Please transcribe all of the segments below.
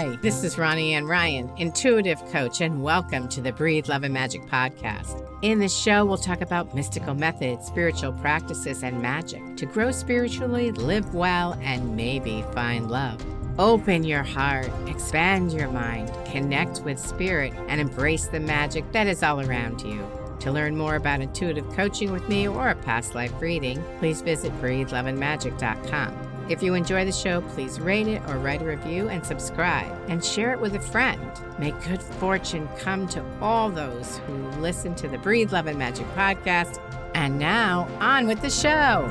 Hi, this is Ronnie Ann Ryan, intuitive coach, and welcome to the Breathe, Love and Magic podcast. In this show, we'll talk about mystical methods, spiritual practices, and magic to grow spiritually, live well, and maybe find love. Open your heart, expand your mind, connect with spirit, and embrace the magic that is all around you. To learn more about intuitive coaching with me or a past life reading, please visit breatheloveandmagic.com. If you enjoy the show, please rate it or write a review and subscribe and share it with a friend. May good fortune come to all those who listen to the Breathe, Love, and Magic podcast. And now, on with the show.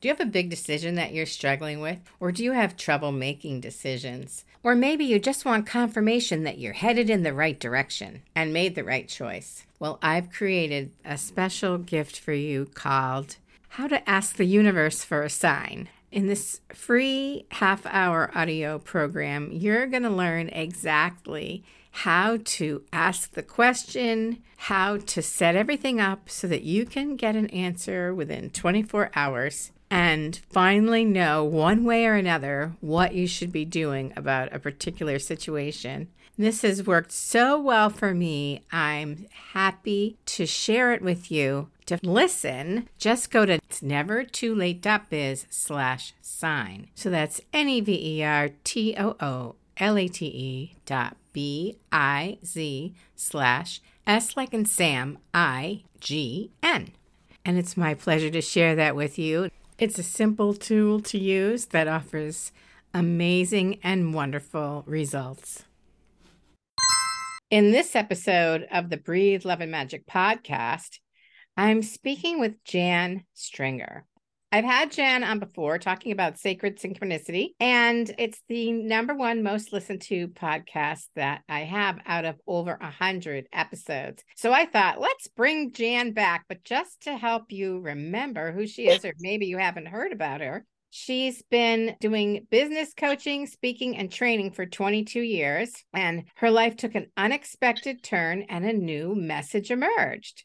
Do you have a big decision that you're struggling with? Or do you have trouble making decisions? Or maybe you just want confirmation that you're headed in the right direction and made the right choice. Well, I've created a special gift for you called How to Ask the Universe for a Sign. In this free half-hour audio program, you're going to learn exactly how to ask the question, how to set everything up so that you can get an answer within 24 hours. And finally know one way or another what you should be doing about a particular situation. This has worked so well for me. I'm happy to share it with you. To listen, just go to nevertoolate.biz/sign. So that's nevertoolate.biz/S-IGN. And it's my pleasure to share that with you. It's a simple tool to use that offers amazing and wonderful results. In this episode of the Breathe, Love and Magic podcast, I'm speaking with Jan Stringer. I've had Jan on before talking about Sacred Synchronicity, and it's the #1 most listened to podcast that I have out of over 100 episodes. So I thought, let's bring Jan back, but just to help you remember who she is, or maybe you haven't heard about her. She's been doing business coaching, speaking, and training for 22 years, and her life took an unexpected turn and a new message emerged.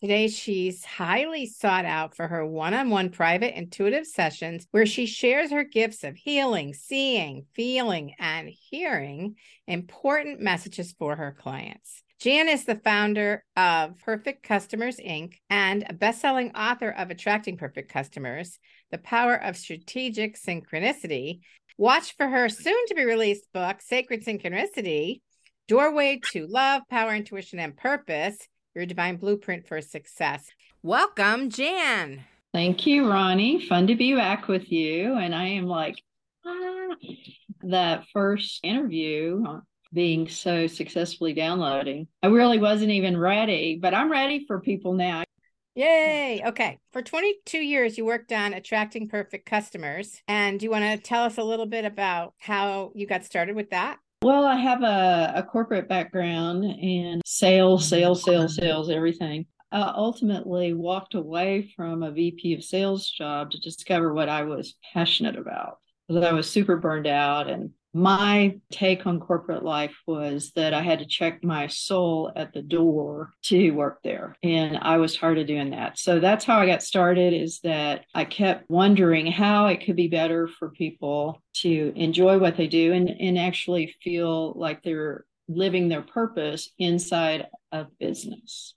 Today, she's highly sought out for her one-on-one private intuitive sessions where she shares her gifts of healing, seeing, feeling, and hearing important messages for her clients. Jan is the founder of Perfect Customers, Inc. and a best-selling author of Attracting Perfect Customers, The Power of Strategic Synchronicity. Watch for her soon-to-be-released book, Sacred Synchronicity, Doorway to Love, Power, Intuition, and Purpose, Your Divine Blueprint for Success. Welcome, Jan. Thank you, Ronnie. Fun to be back with you. And I am like, that first interview being so successfully downloading. I really wasn't even ready, but I'm ready for people now. Yay. Okay. For 22 years, you worked on attracting perfect customers. And do you want to tell us a little bit about how you got started with that? Well, I have a corporate background and sales, everything. I ultimately walked away from a VP of sales job to discover what I was passionate about, because I was super burned out. And my take on corporate life was that I had to check my soul at the door to work there. And I was tired of doing that. So that's how I got started, is that I kept wondering how it could be better for people to enjoy what they do and actually feel like they're living their purpose inside of business.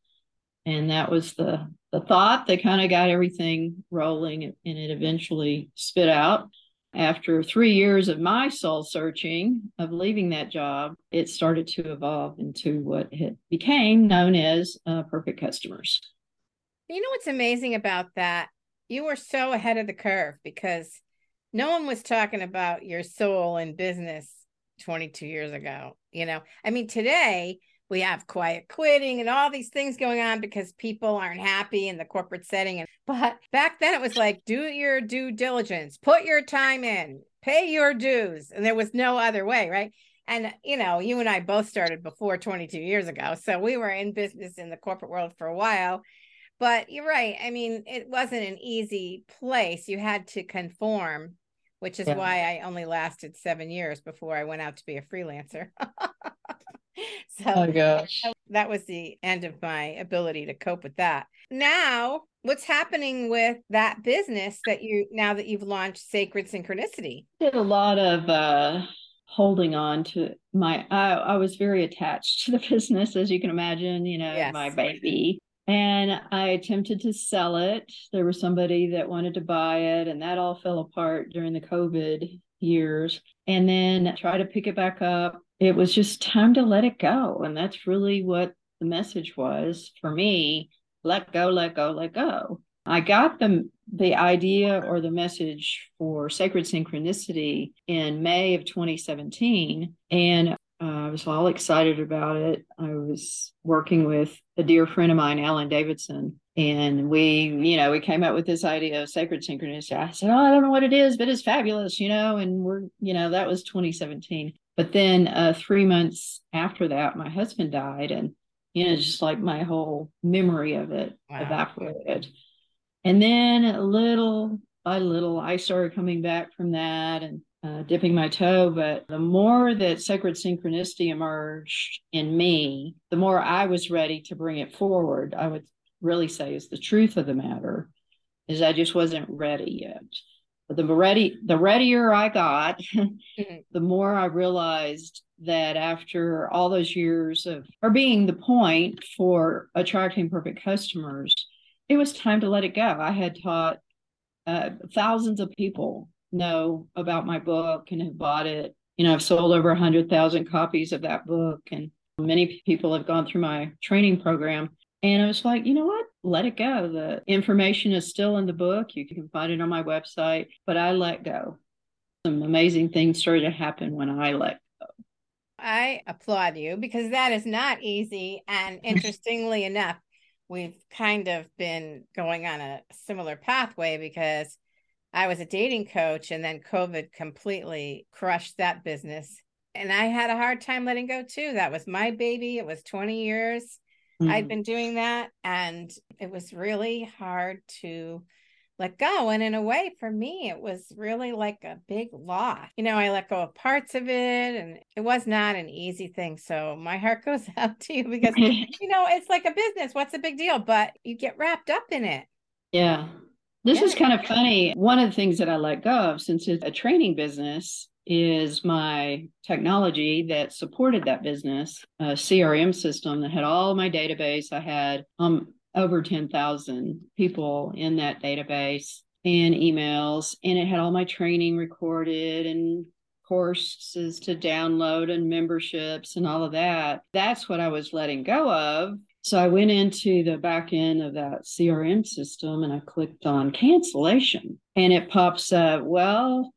And that was the thought that kind of got everything rolling, and it eventually spit out. After 3 years of my soul searching, of leaving that job, it started to evolve into what had became known as Perfect Customers. You know what's amazing about that? You were so ahead of the curve, because no one was talking about your soul in business 22 years ago. You know, I mean, today we have quiet quitting and all these things going on because people aren't happy in the corporate setting. But back then it was like, do your due diligence, put your time in, pay your dues. And there was no other way, right? And, you know, you and I both started before 22 years ago. So we were in business in the corporate world for a while. But you're right. I mean, it wasn't an easy place. You had to conform which is why I only lasted 7 years before I went out to be a freelancer. That was the end of my ability to cope with that. Now, what's happening with that business that you've launched Sacred Synchronicity? I did a lot of holding on to my, I was very attached to the business, as you can imagine, my baby. And I attempted to sell it. There was somebody that wanted to buy it, and that all fell apart during the COVID years. And then try to pick it back up. It was just time to let it go. And that's really what the message was for me. Let go, let go, let go. I got the idea or the message for Sacred Synchronicity in May of 2017. And I was all excited about it. I was working with a dear friend of mine, Alan Davidson, and we came up with this idea of Sacred Synchronicity. I said, I don't know what it is, but it's fabulous, and that was 2017. But then 3 months after that, my husband died, and, just like my whole memory of it evaporated. And then little by little, I started coming back from that and dipping my toe, but the more that Sacred Synchronicity emerged in me, the more I was ready to bring it forward. I would really say is the truth of the matter is I just wasn't ready yet. But the readier I got, the more I realized that after all those years of or being the point for attracting perfect customers, it was time to let it go. I had taught thousands of people know about my book and have bought it. I've sold over 100,000 copies of that book, and many people have gone through my training program. And I was like, you know what? Let it go. The information is still in the book. You can find it on my website, but I let go. Some amazing things started to happen when I let go. I applaud you because that is not easy. And interestingly enough, we've kind of been going on a similar pathway because I was a dating coach, and then COVID completely crushed that business. And I had a hard time letting go too. That was my baby. It was 20 years. Mm-hmm. I'd been doing that, and it was really hard to let go. And in a way for me, it was really like a big loss. I let go of parts of it, and it was not an easy thing. So my heart goes out to you because, it's like a business. What's the big deal? But you get wrapped up in it. Yeah. This is kind of funny. One of the things that I let go of, since it's a training business, is my technology that supported that business, a CRM system that had all my database. I had over 10,000 people in that database and emails, and it had all my training recorded and courses to download and memberships and all of that. That's what I was letting go of. So I went into the back end of that CRM system and I clicked on cancellation, and it pops up, well,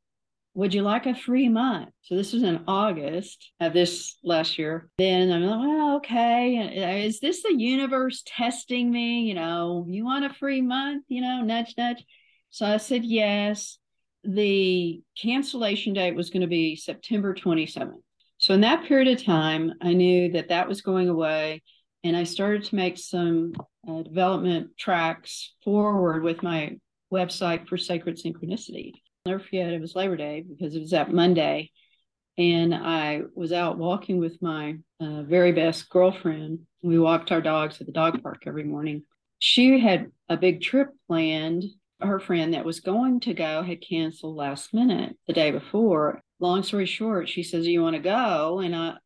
would you like a free month? So this was in August of this last year. Then I'm like, well, okay. Is this the universe testing me? You want a free month? Nudge, nudge. So I said, yes. The cancellation date was going to be September 27th. So in that period of time, I knew that that was going away. And I started to make some development tracks forward with my website for Sacred Synchronicity. I'll never forget, it was Labor Day because it was that Monday. And I was out walking with my very best girlfriend. We walked our dogs at the dog park every morning. She had a big trip planned. Her friend that was going to go had canceled last minute the day before. Long story short, she says, you want to go?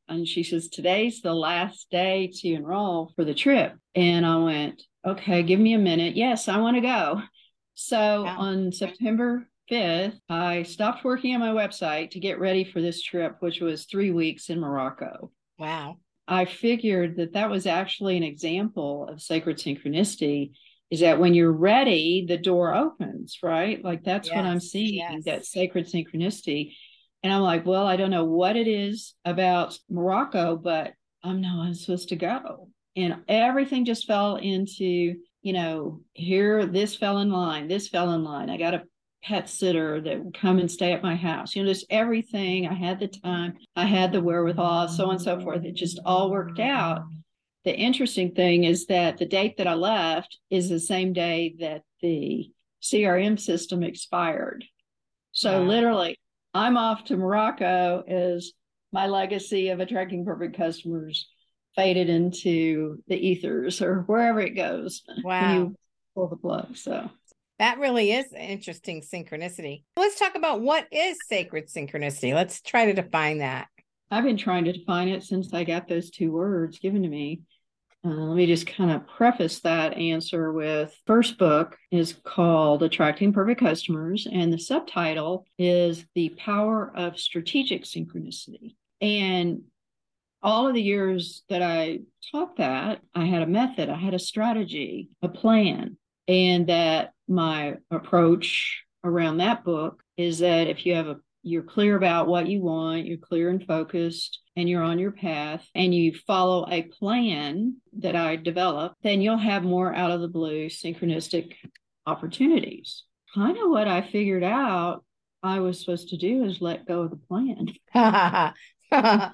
And she says, today's the last day to enroll for the trip. And I went, okay, give me a minute. Yes, I want to go. So on September 5th, I stopped working on my website to get ready for this trip, which was 3 weeks in Morocco. Wow. I figured that was actually an example of Sacred Synchronicity, is that when you're ready, the door opens, right? Like that's what I'm seeing, that Sacred Synchronicity. And I'm like, well, I don't know what it is about Morocco, but I'm supposed to go. And everything just fell into, here, this fell in line, this fell in line. I got a pet sitter that would come and stay at my house. Just everything. I had the time. I had the wherewithal, so on and so forth. It just all worked out. The interesting thing is that the date that I left is the same day that the CRM system expired. So literally, I'm off to Morocco as my legacy of attracting perfect customers faded into the ethers or wherever it goes. Wow. You pull the plug. So that really is interesting synchronicity. Let's talk about what is sacred synchronicity. Let's try to define that. I've been trying to define it since I got those two words given to me. Let me just kind of preface that answer with first book is called Attracting Perfect Customers, and the subtitle is The Power of Strategic Synchronicity. And all of the years that I taught that, I had a method, I had a strategy, a plan, and that my approach around that book is that if you have you're clear about what you want, you're clear and focused, and you're on your path, and you follow a plan that I develop, then you'll have more out of the blue synchronistic opportunities. Kind of what I figured out I was supposed to do is let go of the plan. So I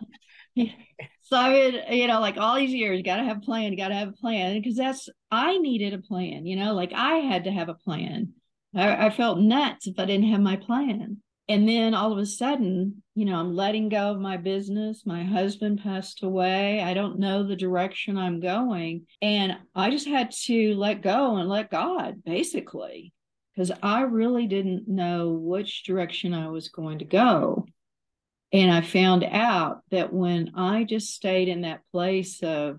mean, you know, like all these years, you got to have a plan, because I needed a plan, you know, like I had to have a plan. I felt nuts if I didn't have my plan. And then all of a sudden, you know, I'm letting go of my business. My husband passed away. I don't know the direction I'm going. And I just had to let go and let God, basically, because I really didn't know which direction I was going to go. And I found out that when I just stayed in that place of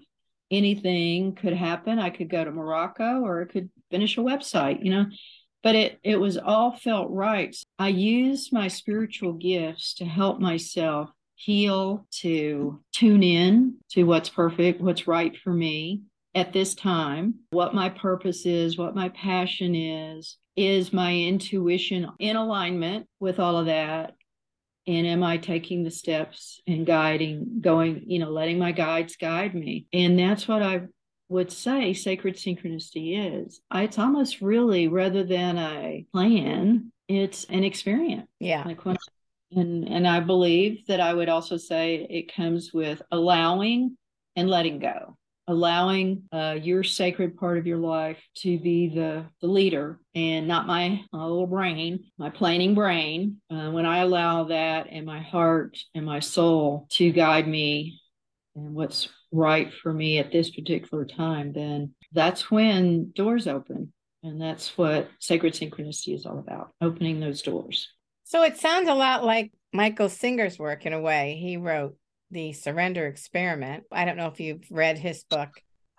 anything could happen, I could go to Morocco or I could finish a website, you know. But it was all felt right. I used my spiritual gifts to help myself heal, to tune in to what's perfect, what's right for me at this time, what my purpose is, what my passion is my intuition in alignment with all of that? And am I taking the steps and letting my guides guide me? And that's what I would say sacred synchronicity is. It's almost really, rather than a plan, it's an experience. Yeah. And I believe that I would also say it comes with allowing and letting go, allowing your sacred part of your life to be the leader and not my little brain, my planning brain. When I allow that and my heart and my soul to guide me and what's right for me at this particular time, then that's when doors open. And that's what sacred synchronicity is all about, opening those doors. So it sounds a lot like Michael Singer's work in a way. He wrote The Surrender Experiment. I don't know if you've read his book.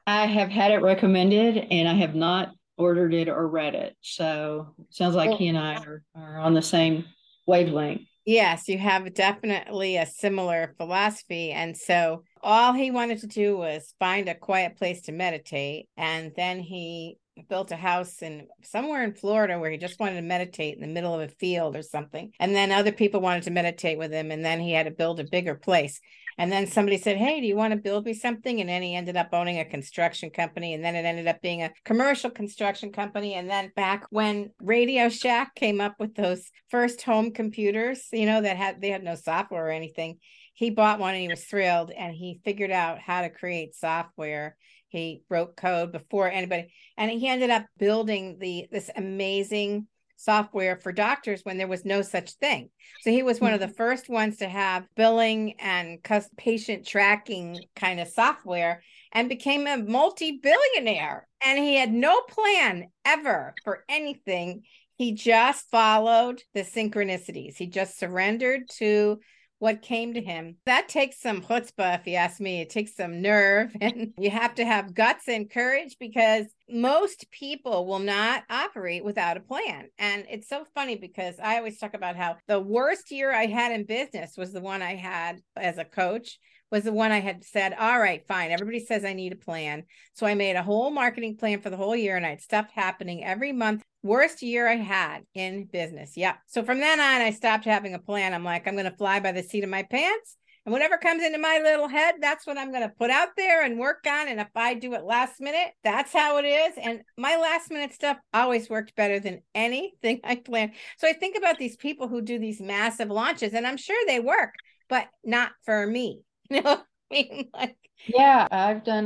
I have had it recommended and I have not ordered it or read it. So it sounds like he and I are on the same wavelength. Yes, you have definitely a similar philosophy. And so all he wanted to do was find a quiet place to meditate. And then he built a house somewhere in Florida where he just wanted to meditate in the middle of a field or something. And then other people wanted to meditate with him. And then he had to build a bigger place. And then somebody said, hey, do you want to build me something? And then he ended up owning a construction company. And then it ended up being a commercial construction company. And then back when Radio Shack came up with those first home computers, you know, they had no software or anything. He bought one and he was thrilled. And he figured out how to create software. He wrote code before anybody. And he ended up building this amazing software for doctors when there was no such thing. So he was one of the first ones to have billing and patient tracking kind of software and became a multi-billionaire. And he had no plan ever for anything. He just followed the synchronicities. He just surrendered to what came to him. That takes some chutzpah, if you ask me. It takes some nerve, and you have to have guts and courage, because most people will not operate without a plan. And it's so funny because I always talk about how the worst year I had in business was the one I had as a coach, was the one I had said, all right, fine. Everybody says I need a plan. So I made a whole marketing plan for the whole year, and I had stuff happening every month. Worst year I had in business. Yeah. So from then on, I stopped having a plan. I'm like, I'm going to fly by the seat of my pants. And whatever comes into my little head, that's what I'm going to put out there and work on. And if I do it last minute, that's how it is. And my last minute stuff always worked better than anything I planned. So I think about these people who do these massive launches, and I'm sure they work, but not for me. You know, mean, like. Yeah, I've done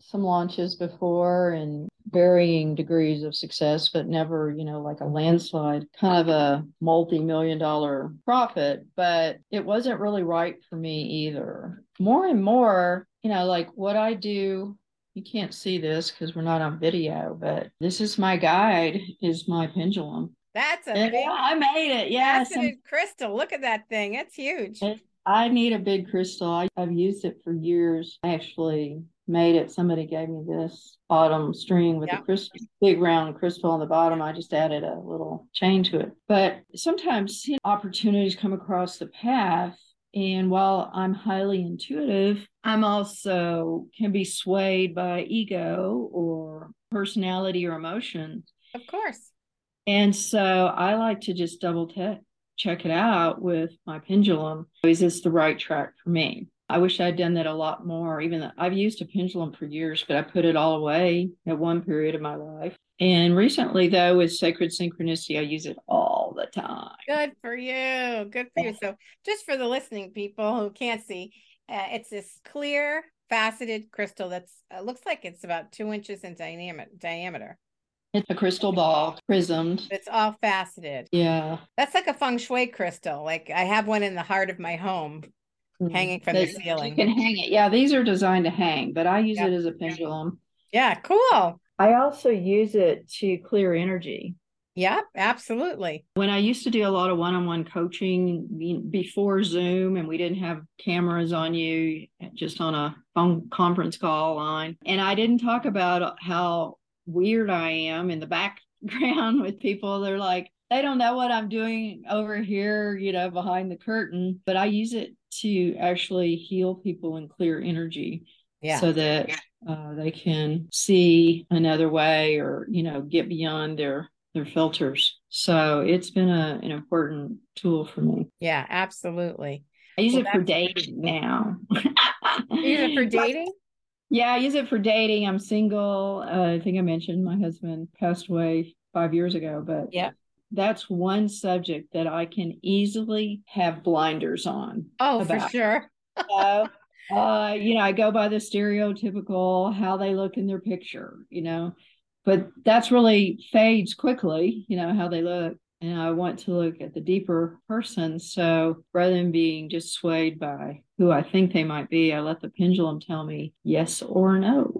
some launches before and varying degrees of success, but never, like a landslide, kind of a multi-million-dollar profit, but it wasn't really right for me either. More and more, like what I do, you can't see this because we're not on video, but this is my guide, is my pendulum. That's a big, I made it. Yes. That's a big crystal. Look at that thing. It's huge. I need a big crystal. I've used it for years. I actually made it. Somebody gave me this bottom string with a crystal, big round crystal on the bottom. I just added a little chain to it. But sometimes opportunities come across the path. And while I'm highly intuitive, I'm also can be swayed by ego or personality or emotions. Of course. And so I like to just double check it out with my pendulum. Is this the right track for me? I wish I'd done that a lot more, even though I've used a pendulum for years, but I put it all away at one period of my life. And recently, though, with Sacred Synchronicity, I use it all the time. Good for you. Good for you. So just for the listening people who can't see, it's this clear faceted crystal that's looks like it's about 2 inches in diameter. It's a crystal ball, prismed. It's all faceted. Yeah. That's like a feng shui crystal. Like I have one in the heart of my home hanging from the ceiling. You can hang it. Yeah, these are designed to hang, but I use it as a pendulum. Yeah, cool. I also use it to clear energy. Yep, absolutely. When I used to do a lot of one-on-one coaching before Zoom and we didn't have cameras on you, just on a phone conference call line, and I didn't talk about how weird I am in the background with people. They're like, they don't know what I'm doing over here, behind the curtain, but I use it to actually heal people and clear energy so that they can see another way or, get beyond their filters. So it's been an important tool for me. Yeah, absolutely. I use it for dating now. You use it for dating? Yeah, I use it for dating. I'm single. I think I mentioned my husband passed away 5 years ago, but that's one subject that I can easily have blinders on. Oh, about. For sure. I go by the stereotypical, how they look in their picture, but that's really fades quickly, how they look. And I want to look at the deeper person. So rather than being just swayed by who I think they might be, I let the pendulum tell me yes or no.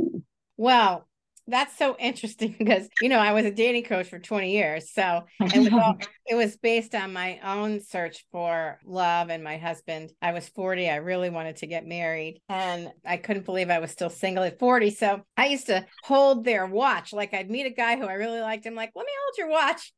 Well, that's so interesting because, I was a dating coach for 20 years. So it was based on my own search for love and my husband. I was 40. I really wanted to get married and I couldn't believe I was still single at 40. So I used to hold their watch. Like I'd meet a guy who I really liked. I'm like, let me hold your watch.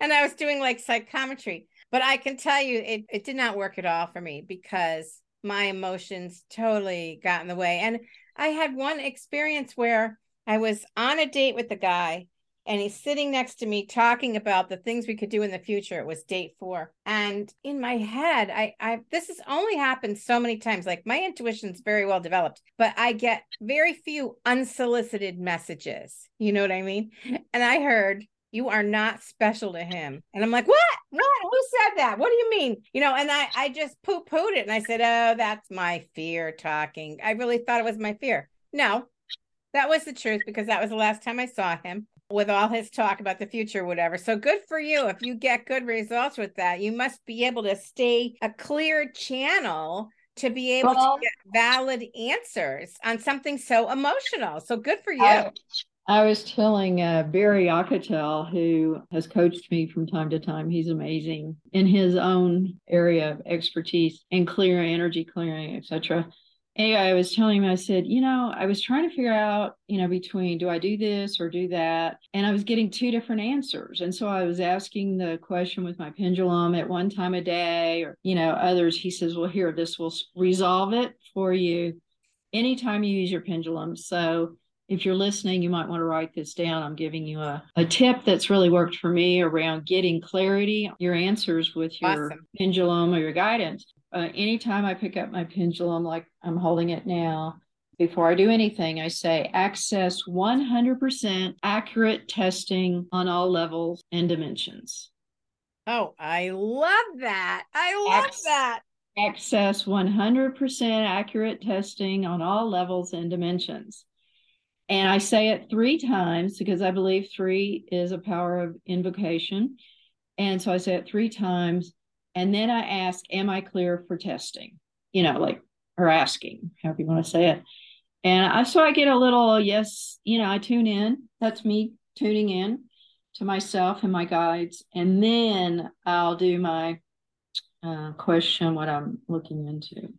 And I was doing like psychometry, but I can tell you it did not work at all for me because my emotions totally got in the way. And I had one experience where I was on a date with a guy and he's sitting next to me talking about the things we could do in the future. It was date 4. And in my head, I this has only happened so many times. Like my intuition's very well developed, but I get very few unsolicited messages. You know what I mean? And I heard, you are not special to him. And I'm like, what? What? Who said that? What do you mean? And I just poo-pooed it. And I said, oh, that's my fear talking. I really thought it was my fear. No, that was the truth because that was the last time I saw him with all his talk about the future, whatever. So good for you. If you get good results with that, you must be able to stay a clear channel to be able to get valid answers on something so emotional. So good for you. I was telling Barry Ocotel, who has coached me from time to time, he's amazing in his own area of expertise and clearing, energy clearing, etc. Anyway, I was telling him, I said, I was trying to figure out, between do I do this or do that? And I was getting two different answers. And so I was asking the question with my pendulum at one time a day or, others. He says, well, here, this will resolve it for you anytime you use your pendulum. So if you're listening, you might want to write this down. I'm giving you a tip that's really worked for me around getting clarity, your answers with your pendulum or your guidance. Anytime I pick up my pendulum, like I'm holding it now, before I do anything, I say access 100% accurate testing on all levels and dimensions. Oh, I love that. I love that. access 100% accurate testing on all levels and dimensions. And I say it 3 times because I believe 3 is a power of invocation. And so I say it 3 times. And then I ask, am I clear for testing? You know, like, or asking, however you want to say it. And so I get a little, yes, you know, I tune in. That's me tuning in to myself and my guides. And then I'll do my question, what I'm looking into.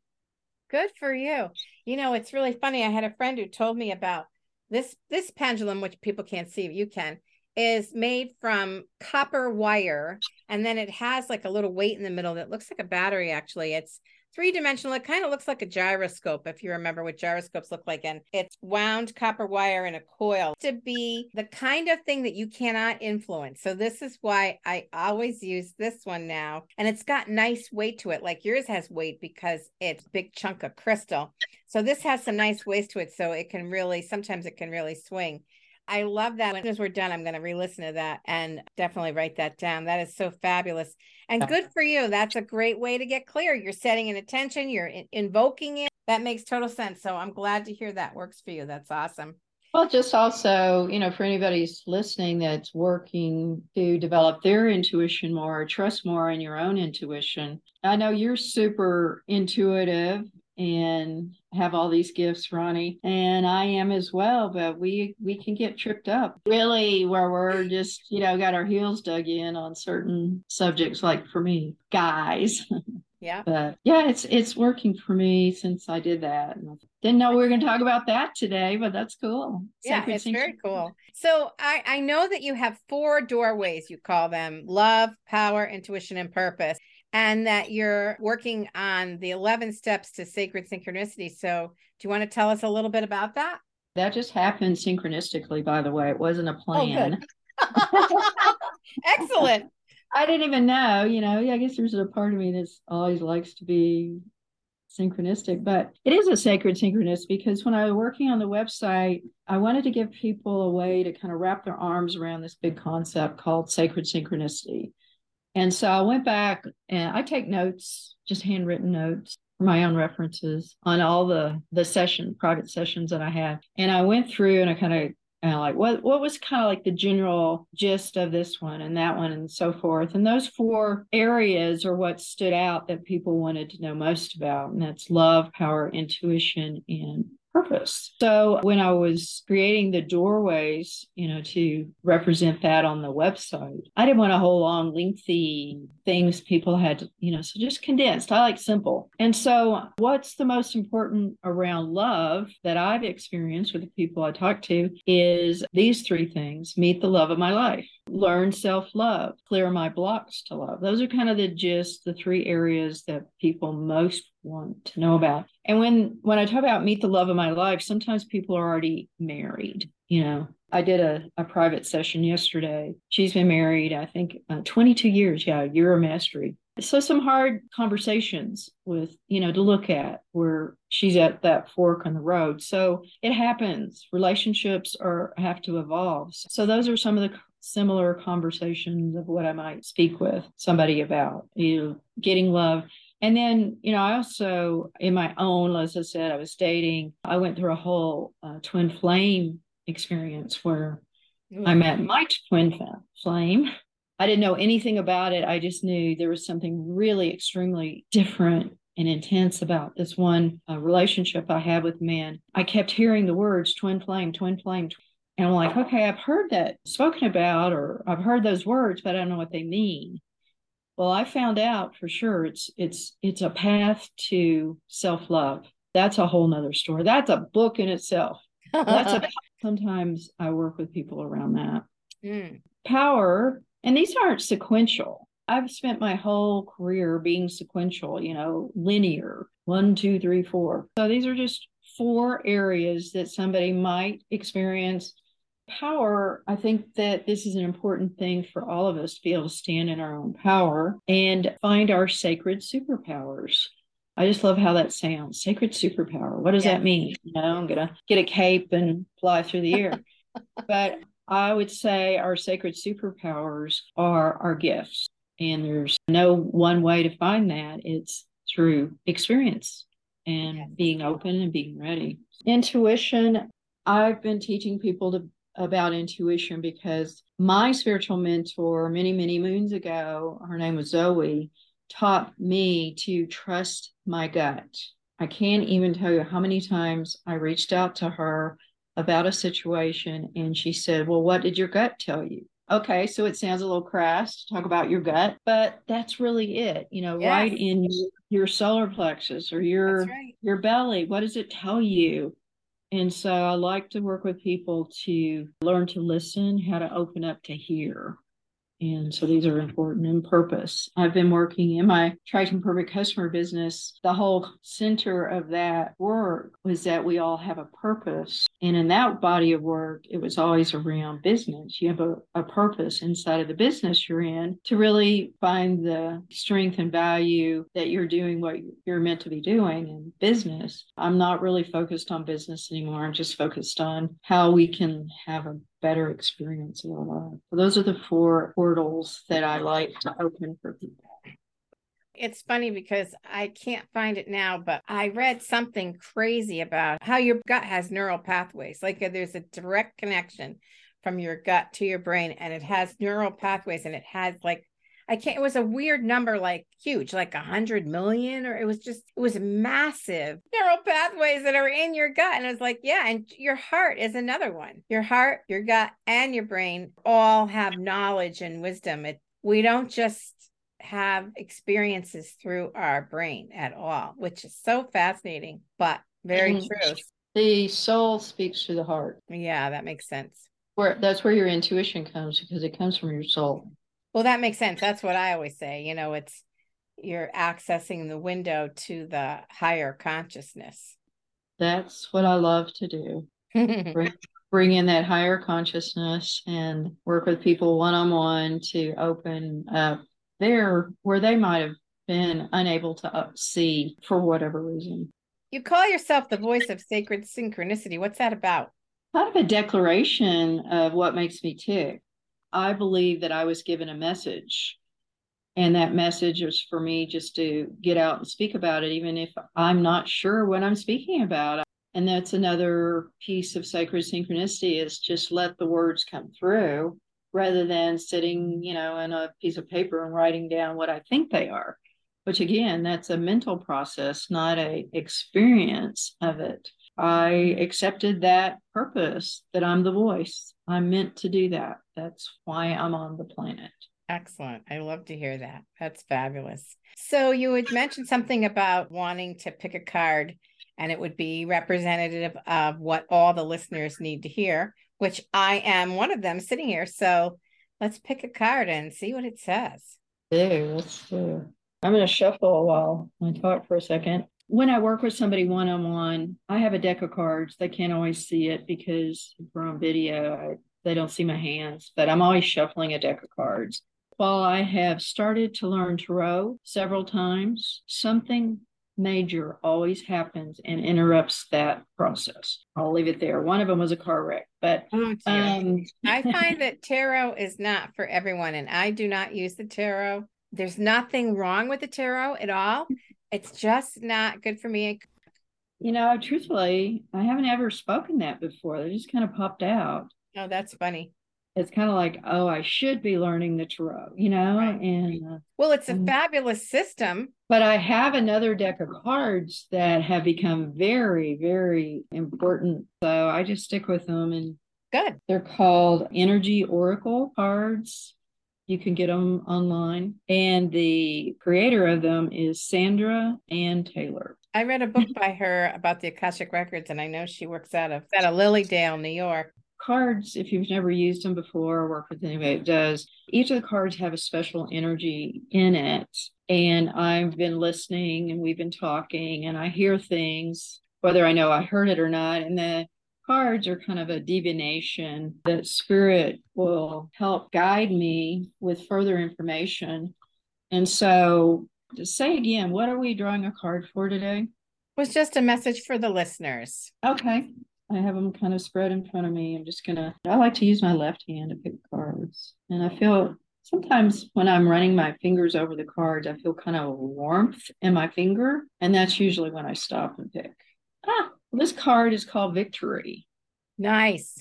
Good for you. You know, it's really funny. I had a friend who told me about this pendulum, which people can't see, you can, is made from copper wire. And then it has like a little weight in the middle that looks like a battery, actually. It's 3-dimensional. It kind of looks like a gyroscope, if you remember what gyroscopes look like. And it's wound copper wire in a coil to be the kind of thing that you cannot influence. So this is why I always use this one now. And it's got nice weight to it. Like yours has weight because it's a big chunk of crystal. So this has some nice weight to it. So it can really, sometimes it can really swing. I love that. As soon as we're done, I'm going to re-listen to that and definitely write that down. That is so fabulous. And good for you. That's a great way to get clear. You're setting an intention. You're invoking it. That makes total sense. So I'm glad to hear that works for you. That's awesome. Well, just also, you know, for anybody who's listening that's working to develop their intuition more, or trust more in your own intuition. I know you're super intuitive and have all these gifts, Ronnie, and I am as well, but we can get tripped up really where we're just, you know, got our heels dug in on certain subjects, like for me, guys. Yeah. But yeah, it's working for me since I did that. And I didn't know we were going to talk about that today, but that's cool. Yeah, Sacred, it's very cool. So I know that you have 4 doorways, you call them love, power, intuition, and purpose. And that you're working on the 11 steps to sacred synchronicity. So do you want to tell us a little bit about that? That just happened synchronistically, by the way. It wasn't a plan. Oh, excellent. I didn't even know, you know, I guess there's a part of me that always likes to be synchronistic, but it is a sacred synchronicity because when I was working on the website, I wanted to give people a way to kind of wrap their arms around this big concept called sacred synchronicity. And so I went back and I take notes, just handwritten notes for my own references on all the session, private sessions that I had. And I went through and I kind of like, what was kind of like the general gist of this one and that one and so forth. And those 4 areas are what stood out that people wanted to know most about. And that's love, power, intuition, and purpose. So when I was creating the doorways, you know, to represent that on the website, I didn't want a whole long, lengthy things people had to, you know, so just condensed. I like simple. And so what's the most important around love that I've experienced with the people I talk to is these 3 things: meet the love of my life, learn self-love, clear my blocks to love. Those are kind of the 3 areas that people most want to know about. And when I talk about meet the love of my life, sometimes people are already married. You know, I did a private session yesterday. She's been married, I think, 22 years. Yeah, a year of mastery. So some hard conversations with, you know, to look at where she's at that fork on the road. So it happens. Relationships have to evolve. So those are some of the similar conversations of what I might speak with somebody about, you know, getting love. And then, you know, I also, in my own, as I said, I was dating, I went through a whole twin flame experience where I met my twin flame. I didn't know anything about it. I just knew there was something really extremely different and intense about this one relationship I had with man. I kept hearing the words twin flame, twin flame. And I'm like, okay, I've heard that spoken about, or I've heard those words, but I don't know what they mean. Well, I found out for sure it's a path to self-love. That's a whole nother story. That's a book in itself. Sometimes I work with people around that. Power, and these aren't sequential. I've spent my whole career being sequential, you know, linear, 1, 2, 3, 4. So these are just 4 areas that somebody might experience. Power, I think that this is an important thing for all of us to be able to stand in our own power and find our sacred superpowers. I just love how that sounds. Sacred superpower. What does that mean? You know, I'm going to get a cape and fly through the air. But I would say our sacred superpowers are our gifts. And there's no one way to find that. It's through experience and being open and being ready. Intuition, I've been teaching people about intuition because my spiritual mentor many, many moons ago, her name was Zoe, taught me to trust my gut. I can't even tell you how many times I reached out to her about a situation and she said, well, what did your gut tell you? Okay, so it sounds a little crass to talk about your gut, but that's really it, you know, right in your solar plexus or your belly. What does it tell you? And so I like to work with people to learn to listen, how to open up to hear. And so these are important in purpose. I've been working in my Triton Perfect Customer business. The whole center of that work was that we all have a purpose. And in that body of work, it was always around business. You have a purpose inside of the business you're in to really find the strength and value that you're doing what you're meant to be doing in business. I'm not really focused on business anymore. I'm just focused on how we can have a better experience in our life. So those are the four portals that I like to open for people. It's funny because I can't find it now, but I read something crazy about how your gut has neural pathways. Like there's a direct connection from your gut to your brain, and it has neural pathways, and it has it was a weird number, huge, 100 million, or it was massive neural pathways that are in your gut. And I was and your heart is another one. Your heart, your gut, and your brain all have knowledge and wisdom. We don't just have experiences through our brain at all, which is so fascinating, but very true. The soul speaks to the heart. Yeah, that makes sense. That's where your intuition comes, because it comes from your soul. Well, that makes sense. That's what I always say. You know, you're accessing the window to the higher consciousness. That's what I love to do. Bring in that higher consciousness and work with people one-on-one to open up there where they might have been unable to see for whatever reason. You call yourself the voice of sacred synchronicity. What's that about? Kind of a declaration of what makes me tick. I believe that I was given a message, and that message was for me just to get out and speak about it, even if I'm not sure what I'm speaking about. And that's another piece of sacred synchronicity, is just let the words come through rather than sitting, in a piece of paper and writing down what I think they are, which again, that's a mental process, not an experience of it. I accepted that purpose, that I'm the voice. I'm meant to do that. That's why I'm on the planet. Excellent. I love to hear that. That's fabulous. So you had mentioned something about wanting to pick a card, and it would be representative of what all the listeners need to hear, which I am one of them sitting here. So let's pick a card and see what it says. I'm going to shuffle a while and talk for a second. When I work with somebody one-on-one, I have a deck of cards. They can't always see it because if we're on video, they don't see my hands, but I'm always shuffling a deck of cards. While I have started to learn tarot several times, something major always happens and interrupts that process. I'll leave it there. One of them was a car wreck, but I find that tarot is not for everyone, and I do not use the tarot. There's nothing wrong with the tarot at all. It's just not good for me. Truthfully, I haven't ever spoken that before. They just kind of popped out. Oh, that's funny. It's kind of I should be learning the tarot, right. And well, it's a fabulous system. But I have another deck of cards that have become very, very important. So I just stick with them. And good. They're called Energy Oracle Cards. You can get them online. And the creator of them is Sandra Ann Taylor. I read a book by her about the Akashic Records, and I know she works out of Lilydale, New York. Cards, if you've never used them before or work with anybody that does, each of the cards have a special energy in it. And I've been listening, and we've been talking, and I hear things, whether I know I heard it or not. And the cards are kind of a divination that spirit will help guide me with further information. And so, to say again, what are we drawing a card for today? It was just a message for the listeners. Okay. I have them kind of spread in front of me. I like to use my left hand to pick cards. And I feel Sometimes when I'm running my fingers over the cards, I feel kind of warmth in my finger. And that's usually when I stop and pick. Well, this card is called Victory. Nice.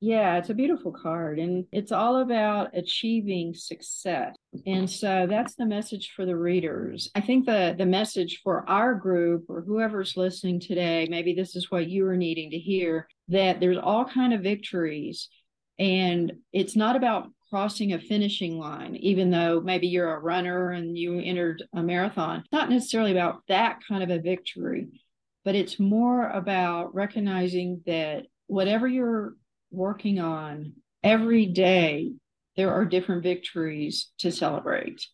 Yeah, it's a beautiful card. And it's all about achieving success. And so that's the message for the readers. I think the message for our group or whoever's listening today, maybe this is what you were needing to hear, that there's all kind of victories. And it's not about crossing a finishing line, even though maybe you're a runner and you entered a marathon. It's not necessarily about that kind of a victory, but it's more about recognizing that whatever you're working on every day, there are different victories to celebrate.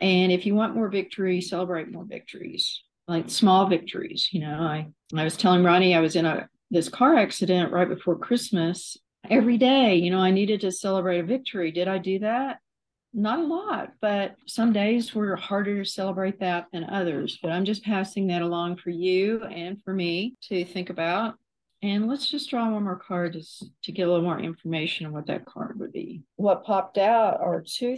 And if you want more victories, celebrate more victories, like small victories. You know, I was telling Ronnie, I was in this car accident right before Christmas. Every day, you know, I needed to celebrate a victory. Did I do that? Not a lot, but some days were harder to celebrate that than others. But I'm just passing that along for you and for me to think about. And let's just draw one more card to get a little more information on what that card would be. What popped out are two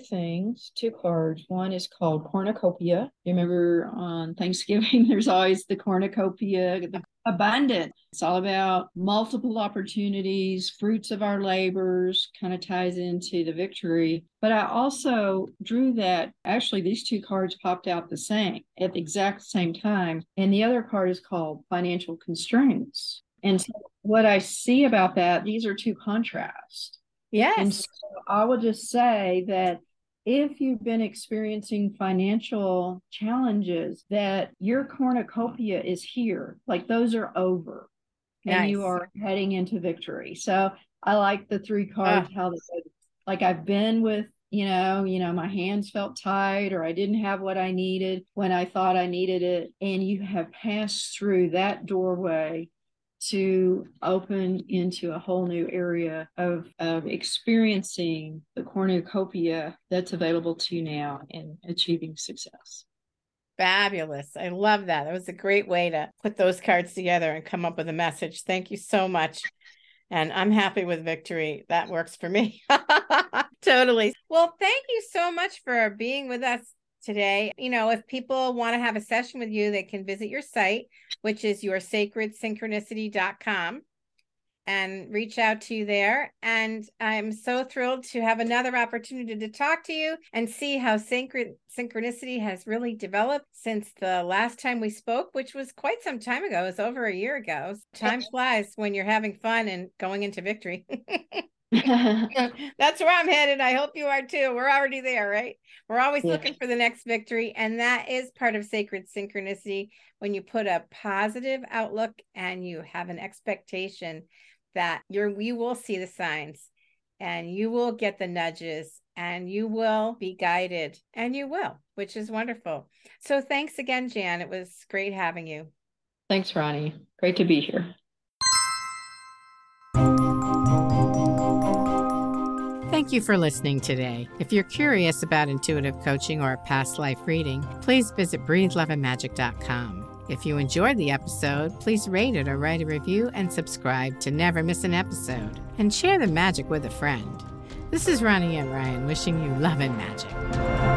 cards. One is called Cornucopia. You remember on Thanksgiving, there's always the cornucopia, the abundance. It's all about multiple opportunities, fruits of our labors, kind of ties into the victory. But I also drew that, actually, these two cards popped out the same at the exact same time. And the other card is called Financial Constraints. And so what I see about that, these are two contrasts. Yes. And so I will just say that if you've been experiencing financial challenges, that your cornucopia is here. Like those are over. Nice. And you are heading into victory. So I like the three cards, how they, like I've been with, you know, my hands felt tight or I didn't have what I needed when I thought I needed it. And you have passed through that doorway to open into a whole new area of experiencing the cornucopia that's available to you now in achieving success. Fabulous. I love that. That was a great way to put those cards together and come up with a message. Thank you so much. And I'm happy with victory. That works for me. Totally. Well, thank you so much for being with us today. You know, if people want to have a session with you, they can visit your site, which is your sacredsynchronicity.com, and reach out to you there. And I'm so thrilled to have another opportunity to talk to you and see how synchronicity has really developed since the last time we spoke, which was quite some time ago. It was over a year ago. Time flies when you're having fun and going into victory. That's where I'm headed. I hope you are too. We're already there, right? We're always looking for the next victory. And that is part of sacred synchronicity. When you put a positive outlook and you have an expectation that you will see the signs and you will get the nudges and you will be guided and you will, which is wonderful. So thanks again, Jan. It was great having you. Thanks, Ronnie. Great to be here. Thank you for listening today. If you're curious about intuitive coaching or a past life reading, please visit breatheloveandmagic.com. If you enjoyed the episode, please rate it or write a review and subscribe to never miss an episode. And share the magic with a friend. This is Ronnie Ann Ryan wishing you love and magic.